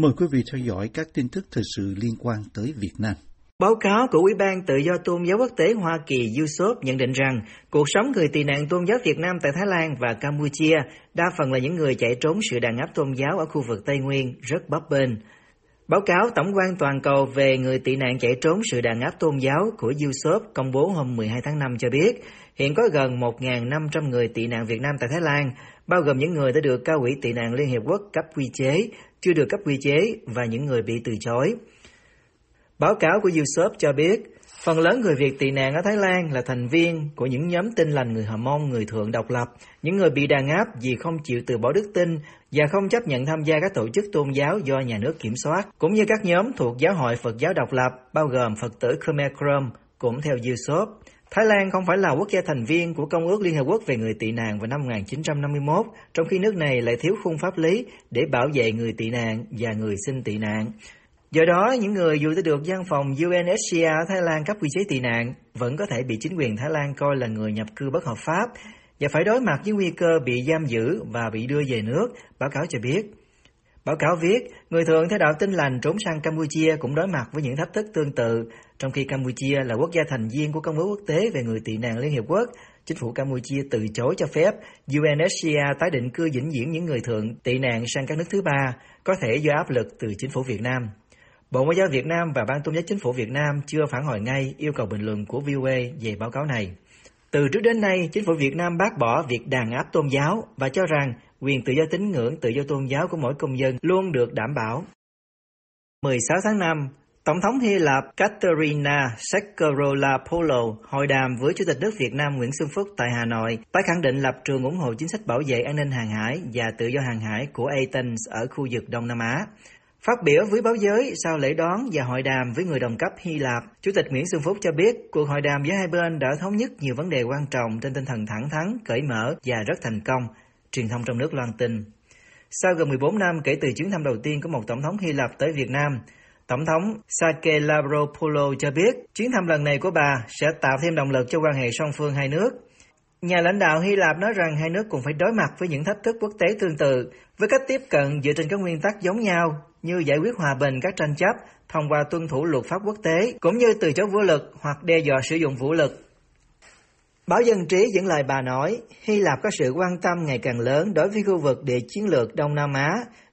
Mời quý vị theo dõi các tin tức thời sự liên quan tới Việt Nam. Báo cáo của Ủy ban Tự do Tôn giáo Quốc tế Hoa Kỳ USCIRF nhận định rằng cuộc sống người tị nạn tôn giáo Việt Nam tại Thái Lan và Campuchia đa phần là những người chạy trốn sự đàn áp tôn giáo ở khu vực Tây Nguyên rất bấp bênh. Báo cáo tổng quan toàn cầu về người tị nạn chạy trốn sự đàn áp tôn giáo của USCIRF công bố hôm 12 tháng 5 cho biết hiện có gần 1.500 người tị nạn Việt Nam tại Thái Lan, bao gồm những người đã được Cao ủy Tị nạn Liên Hiệp Quốc cấp quy chế, chưa được cấp quy chế và những người bị từ chối. Báo cáo của USCIRF cho biết, phần lớn người Việt tị nạn ở Thái Lan là thành viên của những nhóm Tin Lành người Hờ Mông, người Thượng độc lập, những người bị đàn áp vì không chịu từ bỏ đức tin và không chấp nhận tham gia các tổ chức tôn giáo do nhà nước kiểm soát, cũng như các nhóm thuộc giáo hội Phật giáo độc lập, bao gồm Phật tử Khmer Krom, cũng theo USCIRF. Thái Lan không phải là quốc gia thành viên của Công ước Liên Hợp Quốc về người tị nạn vào năm 1951, trong khi nước này lại thiếu khung pháp lý để bảo vệ người tị nạn và người xin tị nạn. Do đó, những người dù đã được văn phòng UNHCR ở Thái Lan cấp quy chế tị nạn vẫn có thể bị chính quyền Thái Lan coi là người nhập cư bất hợp pháp và phải đối mặt với nguy cơ bị giam giữ và bị đưa về nước, báo cáo cho biết. Báo cáo viết, người Thượng Theo đạo Tin Lành trốn sang Campuchia cũng đối mặt với những thách thức tương tự, trong khi Campuchia là quốc gia thành viên của Công ước Quốc tế về người tị nạn Liên Hiệp Quốc. Chính phủ Campuchia từ chối cho phép UNHCR tái định cư vĩnh viễn những người Thượng tị nạn sang các nước thứ ba, có thể do áp lực từ chính phủ Việt Nam. Bộ Ngoại giao Việt Nam và Ban Tôn giáo Chính phủ Việt Nam chưa phản hồi ngay yêu cầu bình luận của VOA về báo cáo này. Từ trước đến nay, Chính phủ Việt Nam bác bỏ việc đàn áp tôn giáo và cho rằng quyền tự do tín ngưỡng, tự do tôn giáo của mỗi công dân luôn được đảm bảo. 16 tháng 5, Tổng thống Hy Lạp Katerina Sakellaropoulou hội đàm với Chủ tịch nước Việt Nam Nguyễn Xuân Phúc tại Hà Nội, tái khẳng định lập trường ủng hộ chính sách bảo vệ an ninh hàng hải và tự do hàng hải của Athens ở khu vực Đông Nam Á. Phát biểu với báo giới sau lễ đón và hội đàm với người đồng cấp Hy Lạp, Chủ tịch Nguyễn Xuân Phúc cho biết cuộc hội đàm giữa hai bên đã thống nhất nhiều vấn đề quan trọng trên tinh thần thẳng thắn, cởi mở và rất thành công, truyền thông trong nước loan tin. Sau gần 14 năm kể từ chuyến thăm đầu tiên của một tổng thống Hy Lạp tới Việt Nam, Tổng thống Sakellaropoulou cho biết chuyến thăm lần này của bà sẽ tạo thêm động lực cho quan hệ song phương hai nước. Nhà lãnh đạo Hy Lạp nói rằng hai nước cũng phải đối mặt với những thách thức quốc tế tương tự, với cách tiếp cận dựa trên các nguyên tắc giống nhau như giải quyết hòa bình các tranh chấp thông qua tuân thủ luật pháp quốc tế, cũng như từ chối vũ lực hoặc đe dọa sử dụng vũ lực. Báo Dân Trí dẫn lời bà nói, Hy Lạp có sự quan tâm ngày càng lớn đối với khu vực địa chiến lược Đông Nam Á,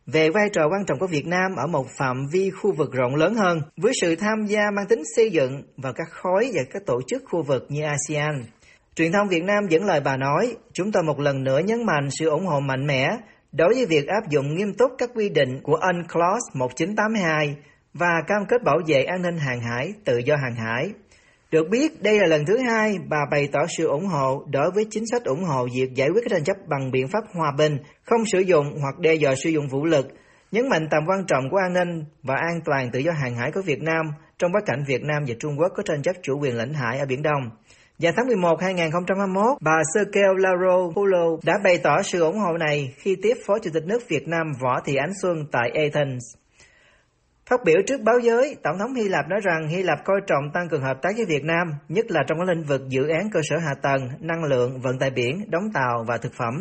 về vai trò quan trọng của Việt Nam ở một phạm vi khu vực rộng lớn hơn, với sự tham gia mang tính xây dựng vào các khối và các tổ chức khu vực như ASEAN. Truyền thông Việt Nam dẫn lời bà nói, chúng tôi một lần nữa nhấn mạnh sự ủng hộ mạnh mẽ đối với việc áp dụng nghiêm túc các quy định của UNCLOS 1982 và cam kết bảo vệ an ninh hàng hải, tự do hàng hải. Được biết, đây là lần thứ hai bà bày tỏ sự ủng hộ đối với chính sách ủng hộ việc giải quyết các tranh chấp bằng biện pháp hòa bình, không sử dụng hoặc đe dọa sử dụng vũ lực, nhấn mạnh tầm quan trọng của an ninh và an toàn tự do hàng hải của Việt Nam trong bối cảnh Việt Nam và Trung Quốc có tranh chấp chủ quyền lãnh hải ở Biển Đông. Vào tháng 11 2021, bà Sakellaropoulou đã bày tỏ sự ủng hộ này khi tiếp Phó Chủ tịch nước Việt Nam Võ Thị Ánh Xuân tại Athens. Phát biểu trước báo giới, Tổng thống Hy Lạp nói rằng Hy Lạp coi trọng tăng cường hợp tác với Việt Nam, nhất là trong các lĩnh vực dự án cơ sở hạ tầng, năng lượng, vận tải biển, đóng tàu và thực phẩm.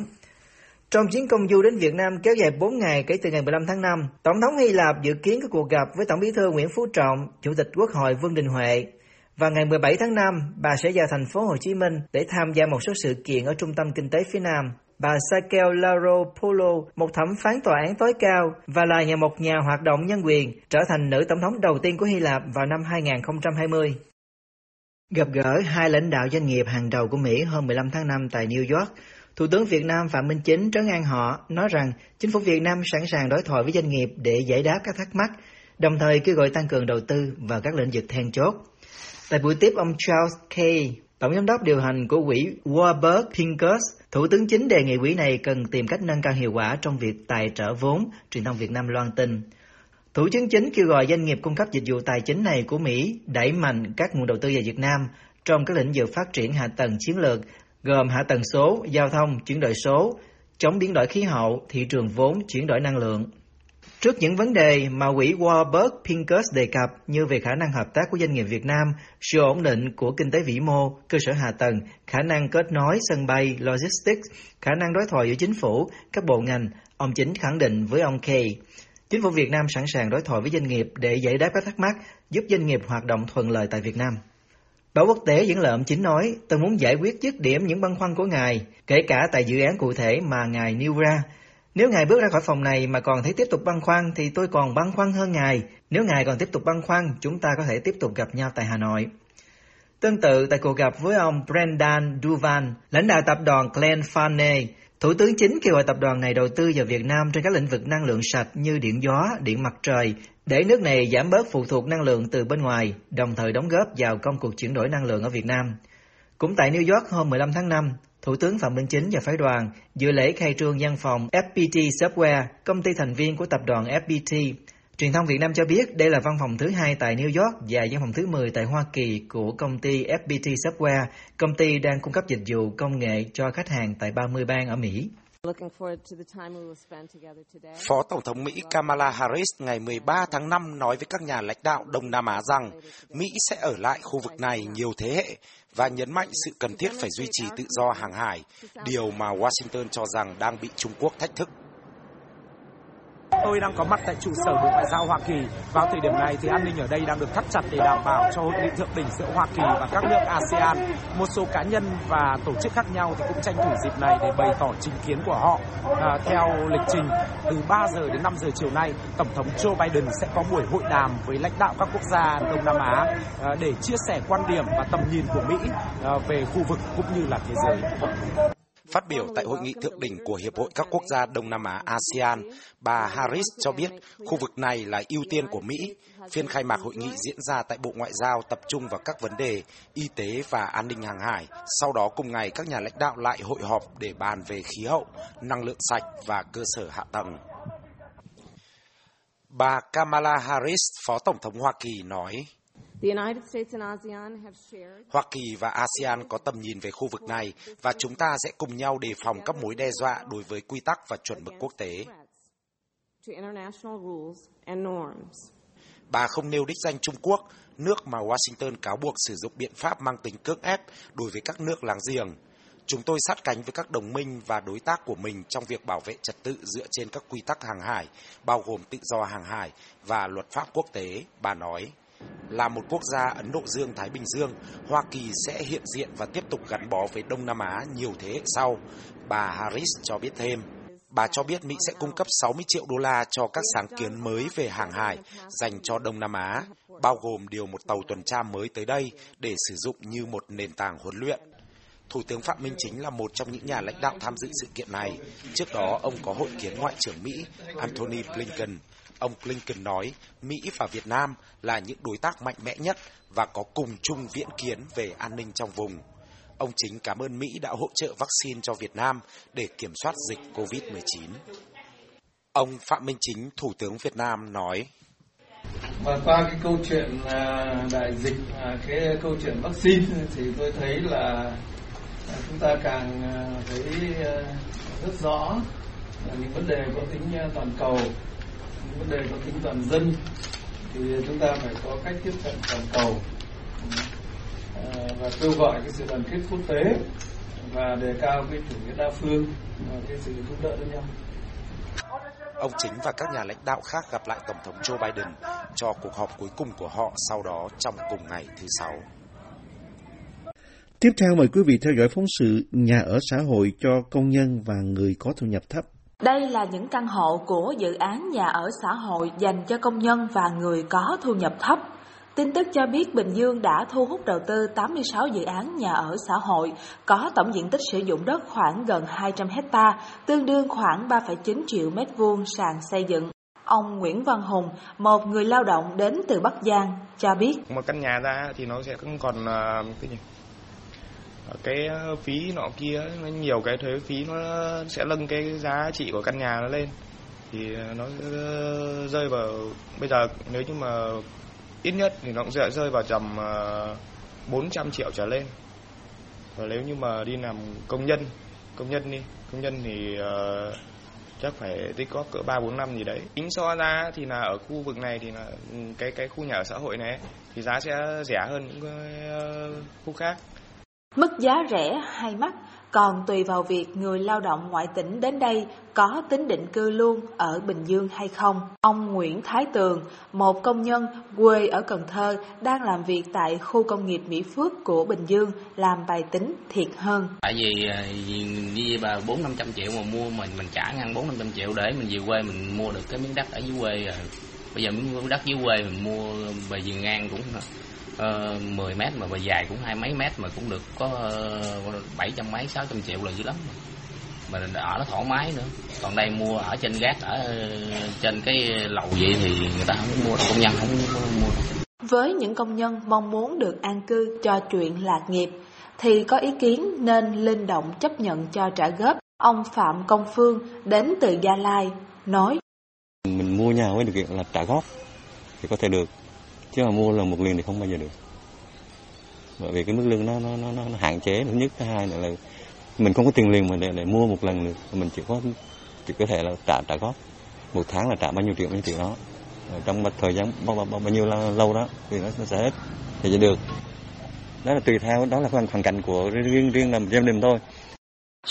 Trong chuyến công du đến Việt Nam kéo dài 4 ngày kể từ ngày 15 tháng 5, Tổng thống Hy Lạp dự kiến có cuộc gặp với Tổng bí thư Nguyễn Phú Trọng, Chủ tịch Quốc hội Vương Đình Huệ. Và ngày 17 tháng 5, bà sẽ vào thành phố Hồ Chí Minh để tham gia một số sự kiện ở Trung tâm Kinh tế phía Nam. Bà Sakellaropoulou, một thẩm phán tòa án tối cao và là một nhà hoạt động nhân quyền, trở thành nữ tổng thống đầu tiên của Hy Lạp vào năm 2020. Gặp gỡ hai lãnh đạo doanh nghiệp hàng đầu của Mỹ hôm 15 tháng 5 tại New York, Thủ tướng Việt Nam Phạm Minh Chính trấn an họ, nói rằng chính phủ Việt Nam sẵn sàng đối thoại với doanh nghiệp để giải đáp các thắc mắc, đồng thời kêu gọi tăng cường đầu tư vào các lĩnh vực then chốt. Tại buổi tiếp ông Charles Kaye, tổng giám đốc điều hành của quỹ Warburg Pincus, Thủ tướng Chính đề nghị quỹ này cần tìm cách nâng cao hiệu quả trong việc tài trợ vốn, truyền thông Việt Nam loan tin. Thủ tướng Chính kêu gọi doanh nghiệp cung cấp dịch vụ tài chính này của Mỹ đẩy mạnh các nguồn đầu tư vào Việt Nam trong các lĩnh vực phát triển hạ tầng chiến lược, gồm hạ tầng số, giao thông, chuyển đổi số, chống biến đổi khí hậu, thị trường vốn, chuyển đổi năng lượng. Trước những vấn đề mà quỹ Warburg Pincus đề cập như về khả năng hợp tác của doanh nghiệp Việt Nam, sự ổn định của kinh tế vĩ mô, cơ sở hạ tầng, khả năng kết nối sân bay, logistics, khả năng đối thoại giữa chính phủ, các bộ ngành, ông Chính khẳng định với ông Kaye, Chính phủ Việt Nam sẵn sàng đối thoại với doanh nghiệp để giải đáp các thắc mắc, giúp doanh nghiệp hoạt động thuận lợi tại Việt Nam. Báo quốc tế dẫn lời ông Chính nói, tôi muốn giải quyết dứt điểm những băn khoăn của ngài, kể cả tại dự án cụ thể mà ngài nêu ra. Nếu ngài bước ra khỏi phòng này mà còn thấy tiếp tục băn khoăn thì tôi còn băn khoăn hơn ngài. Nếu ngài còn tiếp tục băn khoăn, chúng ta có thể tiếp tục gặp nhau tại Hà Nội. Tương tự, tại cuộc gặp với ông Brendan Duvan, lãnh đạo tập đoàn Glenfarnie, Thủ tướng Chính kêu gọi tập đoàn này đầu tư vào Việt Nam trên các lĩnh vực năng lượng sạch như điện gió, điện mặt trời, để nước này giảm bớt phụ thuộc năng lượng từ bên ngoài, đồng thời đóng góp vào công cuộc chuyển đổi năng lượng ở Việt Nam. Cũng tại New York hôm 15 tháng 5, Thủ tướng Phạm Minh Chính và phái đoàn dự lễ khai trương văn phòng FPT Software, công ty thành viên của tập đoàn FPT. Truyền thông Việt Nam cho biết đây là văn phòng thứ 2 tại New York và văn phòng thứ 10 tại Hoa Kỳ của công ty FPT Software, công ty đang cung cấp dịch vụ công nghệ cho khách hàng tại 30 bang ở Mỹ. Phó Tổng thống Mỹ Kamala Harris ngày 13 tháng 5 nói với các nhà lãnh đạo Đông Nam Á rằng Mỹ sẽ ở lại khu vực này nhiều thế hệ và nhấn mạnh sự cần thiết phải duy trì tự do hàng hải, điều mà Washington cho rằng đang bị Trung Quốc thách thức. Tôi đang có mặt tại trụ sở Bộ Ngoại giao Hoa Kỳ. Vào thời điểm này thì an ninh ở đây đang được thắt chặt để đảm bảo cho hội nghị thượng đỉnh giữa Hoa Kỳ và các nước ASEAN. Một số cá nhân và tổ chức khác nhau thì cũng tranh thủ dịp này để bày tỏ chính kiến của họ. Theo lịch trình, từ 3 giờ đến 5 giờ chiều nay, Tổng thống Joe Biden sẽ có buổi hội đàm với lãnh đạo các quốc gia Đông Nam Á để chia sẻ quan điểm và tầm nhìn của Mỹ về khu vực cũng như là thế giới. Phát biểu tại hội nghị thượng đỉnh của Hiệp hội các quốc gia Đông Nam Á ASEAN, bà Harris cho biết khu vực này là ưu tiên của Mỹ. Phiên khai mạc hội nghị diễn ra tại Bộ Ngoại giao tập trung vào các vấn đề y tế và an ninh hàng hải. Sau đó cùng ngày các nhà lãnh đạo lại hội họp để bàn về khí hậu, năng lượng sạch và cơ sở hạ tầng. Bà Kamala Harris, Phó Tổng thống Hoa Kỳ nói, Hoa Kỳ và ASEAN có tầm nhìn về khu vực này và chúng ta sẽ cùng nhau đề phòng các mối đe dọa đối với quy tắc và chuẩn mực quốc tế. Bà không nêu đích danh Trung Quốc, nước mà Washington cáo buộc sử dụng biện pháp mang tính cưỡng ép đối với các nước láng giềng. Chúng tôi sát cánh với các đồng minh và đối tác của mình trong việc bảo vệ trật tự dựa trên các quy tắc hàng hải, bao gồm tự do hàng hải và luật pháp quốc tế, bà nói. Là một quốc gia Ấn Độ Dương-Thái Bình Dương, Hoa Kỳ sẽ hiện diện và tiếp tục gắn bó với Đông Nam Á nhiều thế hệ sau, bà Harris cho biết thêm. Bà cho biết Mỹ sẽ cung cấp 60 triệu đô la cho các sáng kiến mới về hàng hải dành cho Đông Nam Á, bao gồm điều một tàu tuần tra mới tới đây để sử dụng như một nền tảng huấn luyện. Thủ tướng Phạm Minh Chính là một trong những nhà lãnh đạo tham dự sự kiện này. Trước đó, ông có hội kiến Ngoại trưởng Mỹ Anthony Blinken. Ông Blinken nói Mỹ và Việt Nam là những đối tác mạnh mẽ nhất và có cùng chung viễn kiến về an ninh trong vùng. Ông Chính cảm ơn Mỹ đã hỗ trợ vaccine cho Việt Nam để kiểm soát dịch COVID-19. Ông Phạm Minh Chính, Thủ tướng Việt Nam nói. Và qua cái câu chuyện đại dịch, cái câu chuyện vaccine thì tôi thấy là chúng ta càng thấy rất rõ là những vấn đề có tính toàn cầu, vấn đề có tính toàn dân thì chúng ta phải có cách tiếp cận toàn cầu và kêu gọi cái sự đoàn kết quốc tế và đề cao cái chủ nghĩa đa phương và cái sự giúp đỡ lẫn nhau. Ông Chính và các nhà lãnh đạo khác gặp lại Tổng thống Joe Biden cho cuộc họp cuối cùng của họ sau đó trong cùng ngày thứ Sáu. Tiếp theo mời quý vị theo dõi phóng sự nhà ở xã hội cho công nhân và người có thu nhập thấp. Đây là những căn hộ của dự án nhà ở xã hội dành cho công nhân và người có thu nhập thấp. Tin tức cho biết Bình Dương đã thu hút đầu tư 86 dự án nhà ở xã hội, có tổng diện tích sử dụng đất khoảng gần 200 hectare, tương đương khoảng 3,9 triệu m2 sàn xây dựng. Ông Nguyễn Văn Hùng, một người lao động đến từ Bắc Giang, cho biết. Một căn nhà ra thì nó sẽ không còn cái phí nọ kia, nó nhiều cái thuế phí nó sẽ nâng cái giá trị của căn nhà nó lên thì nó rơi vào bây giờ nếu như mà ít nhất thì nó cũng sẽ rơi vào tầm 400 triệu trở lên. Và nếu như mà đi làm công nhân thì chắc phải tích góp cỡ 3-4 năm gì đấy. Tính so ra thì là ở khu vực này thì là cái khu nhà ở xã hội này thì giá sẽ rẻ hơn những cái khu khác. Mức giá rẻ hay mắc còn tùy vào việc người lao động ngoại tỉnh đến đây có tính định cư luôn ở Bình Dương hay không. Ông Nguyễn Thái Tường, một công nhân quê ở Cần Thơ đang làm việc tại khu công nghiệp Mỹ Phước của Bình Dương, làm bài tính thiệt hơn. Tại vì đi bà 400-500 triệu mà mua mình trả ngang 400-500 triệu để mình về quê mình mua được cái miếng đất ở dưới quê rồi. Bây giờ miếng đất dưới quê mình mua bà về ngang cũng 10 mét mà bề dài cũng 20 mấy mét mà cũng được có 700 mấy 600 triệu là dữ lắm mà ở nó thoải mái nữa. Còn đây mua ở trên gác, ở trên cái lầu vậy thì người ta không mua, công nhân không mua. Với những công nhân mong muốn được an cư cho chuyện lạc nghiệp thì có ý kiến nên linh động chấp nhận cho trả góp. Ông Phạm Công Phương đến từ Gia Lai nói: mình mua nhà với điều kiện là trả góp thì có thể được, chứ mà mua lần một liền thì không bao giờ được, bởi vì cái mức lương nó hạn chế. Thứ nhất, thứ hai nữa là mình không có tiền liền mà để mua một lần được, mình chỉ có thể là trả góp một tháng là trả bao nhiêu triệu đó, rồi trong một thời gian bao nhiêu lâu đó thì nó sẽ hết thì sẽ được. Đó là tùy theo, đó là hoàn cảnh của riêng làm gia đình thôi.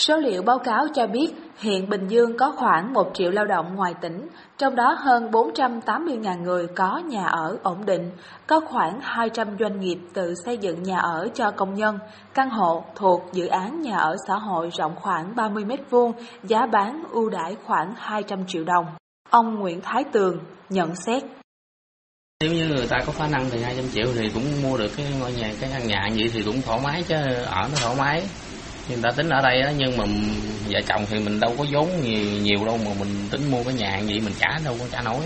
Số liệu báo cáo cho biết hiện Bình Dương có khoảng 1 triệu lao động ngoài tỉnh, trong đó hơn 480.000 người có nhà ở ổn định, có khoảng 200 doanh nghiệp tự xây dựng nhà ở cho công nhân, căn hộ thuộc dự án nhà ở xã hội rộng khoảng 30 m2, giá bán ưu đãi khoảng 200 triệu đồng. Ông Nguyễn Thái Tường nhận xét: nếu như người ta có khả năng thì 200 triệu thì cũng mua được cái ngôi nhà, cái căn nhà vậy thì cũng thoải mái, chứ ở nó thoải mái. Người ta tính ở đây đó, nhưng mà vợ chồng thì mình đâu có vốn nhiều đâu mà mình tính mua cái nhà vậy, mình trả đâu có trả nổi.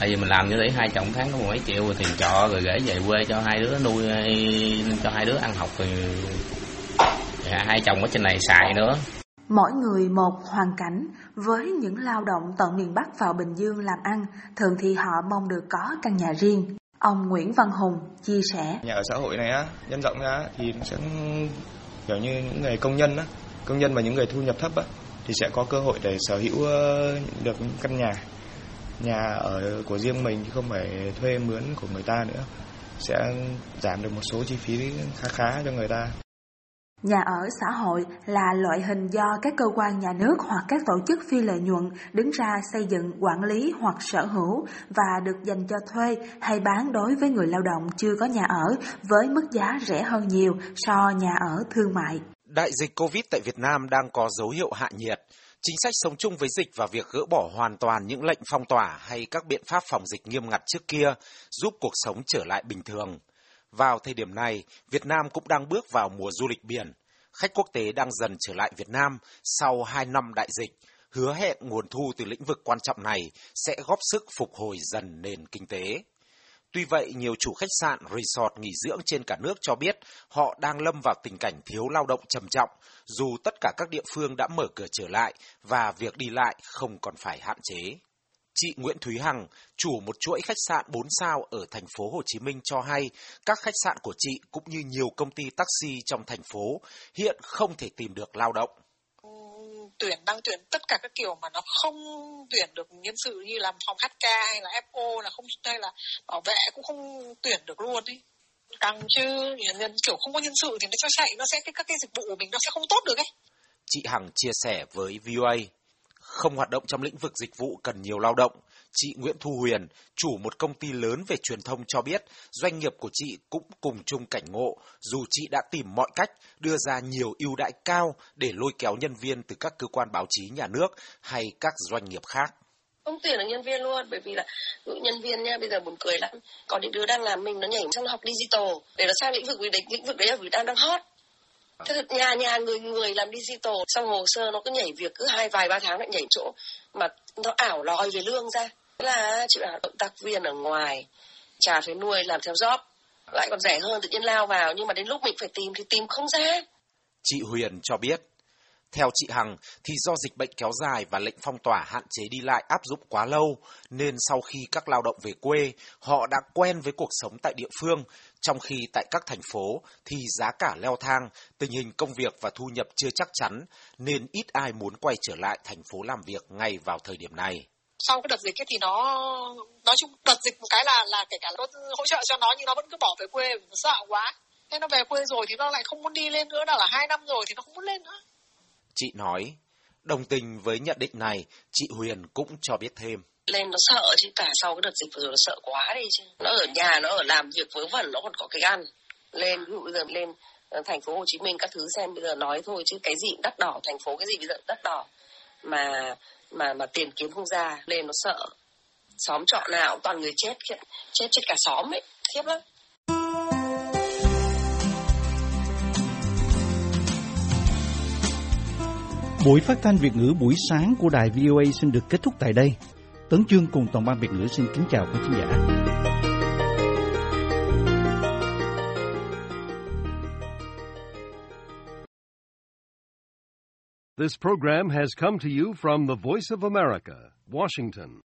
Tại vì mình làm như thế hai chồng tháng có 10 mấy triệu rồi tiền trọ rồi gửi về quê cho hai đứa nuôi, cho hai đứa ăn học rồi hai chồng ở trên này xài nữa. Mỗi người một hoàn cảnh, với những lao động tận miền Bắc vào Bình Dương làm ăn, thường thì họ mong được có căn nhà riêng. Ông Nguyễn Văn Hùng chia sẻ: nhà ở xã hội này á, nhân rộng ra thì sẽ kiểu như những người công nhân và những người thu nhập thấp á, thì sẽ có cơ hội để sở hữu được những căn nhà ở của riêng mình, chứ không phải thuê mướn của người ta nữa, sẽ giảm được một số chi phí khá cho người ta. Nhà ở xã hội là loại hình do các cơ quan nhà nước hoặc các tổ chức phi lợi nhuận đứng ra xây dựng, quản lý hoặc sở hữu và được dành cho thuê hay bán đối với người lao động chưa có nhà ở với mức giá rẻ hơn nhiều so nhà ở thương mại. Đại dịch Covid tại Việt Nam đang có dấu hiệu hạ nhiệt. Chính sách sống chung với dịch và việc gỡ bỏ hoàn toàn những lệnh phong tỏa hay các biện pháp phòng dịch nghiêm ngặt trước kia giúp cuộc sống trở lại bình thường. Vào thời điểm này, Việt Nam cũng đang bước vào mùa du lịch biển. Khách quốc tế đang dần trở lại Việt Nam sau 2 năm đại dịch, hứa hẹn nguồn thu từ lĩnh vực quan trọng này sẽ góp sức phục hồi dần nền kinh tế. Tuy vậy, nhiều chủ khách sạn, resort, nghỉ dưỡng trên cả nước cho biết họ đang lâm vào tình cảnh thiếu lao động trầm trọng, dù tất cả các địa phương đã mở cửa trở lại và việc đi lại không còn phải hạn chế. Chị Nguyễn Thúy Hằng, chủ một chuỗi khách sạn 4 sao ở thành phố Hồ Chí Minh cho hay, các khách sạn của chị cũng như nhiều công ty taxi trong thành phố hiện không thể tìm được lao động. Đang tuyển tất cả các kiểu mà nó không tuyển được nhân sự, như làm phòng HK hay là FO là không, hay là bảo vệ cũng không tuyển được luôn ấy. Càng chứ nhân kiểu không có nhân sự thì nó cho chạy, nó sẽ các cái dịch vụ của mình nó sẽ không tốt được ấy. Chị Hằng chia sẻ với VOA. Không hoạt động trong lĩnh vực dịch vụ cần nhiều lao động, chị Nguyễn Thu Huyền, chủ một công ty lớn về truyền thông cho biết doanh nghiệp của chị cũng cùng chung cảnh ngộ, dù chị đã tìm mọi cách đưa ra nhiều ưu đãi cao để lôi kéo nhân viên từ các cơ quan báo chí nhà nước hay các doanh nghiệp khác. Không tuyển được nhân viên luôn, bởi vì là nhân viên nha, bây giờ buồn cười lắm, có những đứa đang làm mình nó nhảy sang học digital để nó sang lĩnh vực đấy, là vì đang hot. Thật nhà người làm digital xong hồ sơ nó cứ nhảy việc, cứ vài ba tháng lại nhảy chỗ mà nó ảo lòi về lương ra. Thế là chịu tác viên ở ngoài chả phải nuôi, làm theo job lại còn rẻ hơn, tự nhiên lao vào, nhưng mà đến lúc mình phải tìm thì tìm không ra. Chị Huyền cho biết, theo chị Hằng thì do dịch bệnh kéo dài và lệnh phong tỏa hạn chế đi lại áp dụng quá lâu nên sau khi các lao động về quê, họ đã quen với cuộc sống tại địa phương, trong khi tại các thành phố thì giá cả leo thang, tình hình công việc và thu nhập chưa chắc chắn nên ít ai muốn quay trở lại thành phố làm việc ngay vào thời điểm này. Sau cái đợt dịch thì nó nói chung đợt dịch một cái là kể cả nó hỗ trợ cho nó nhưng nó vẫn cứ bỏ về quê, sợ quá. Thế nó về quê rồi thì nó lại không muốn đi lên nữa, đã là 2 năm rồi thì nó không muốn lên nữa. Chị nói. Đồng tình với nhận định này, chị Huyền cũng cho biết thêm. Lên nó sợ chứ, cả sau cái đợt dịch vừa nó sợ quá đi chứ. Nó ở nhà, nó ở làm việc vớ vẩn, nó còn có cái ăn. Lên, ví dụ bây giờ lên thành phố Hồ Chí Minh các thứ xem bây giờ nói thôi chứ cái gì cũng đắt đỏ, thành phố cái gì bây giờ cũng đắt đỏ. Mà tiền kiếm không ra, lên nó sợ. Xóm trọ nào toàn người chết cả xóm ấy, khiếp lắm. Buổi phát thanh Việt ngữ buổi sáng của đài VOA xin được kết thúc tại đây. Tấn Chương cùng toàn ban Việt ngữ xin kính chào quý khán giả. This program has come to you from the Voice of America, Washington.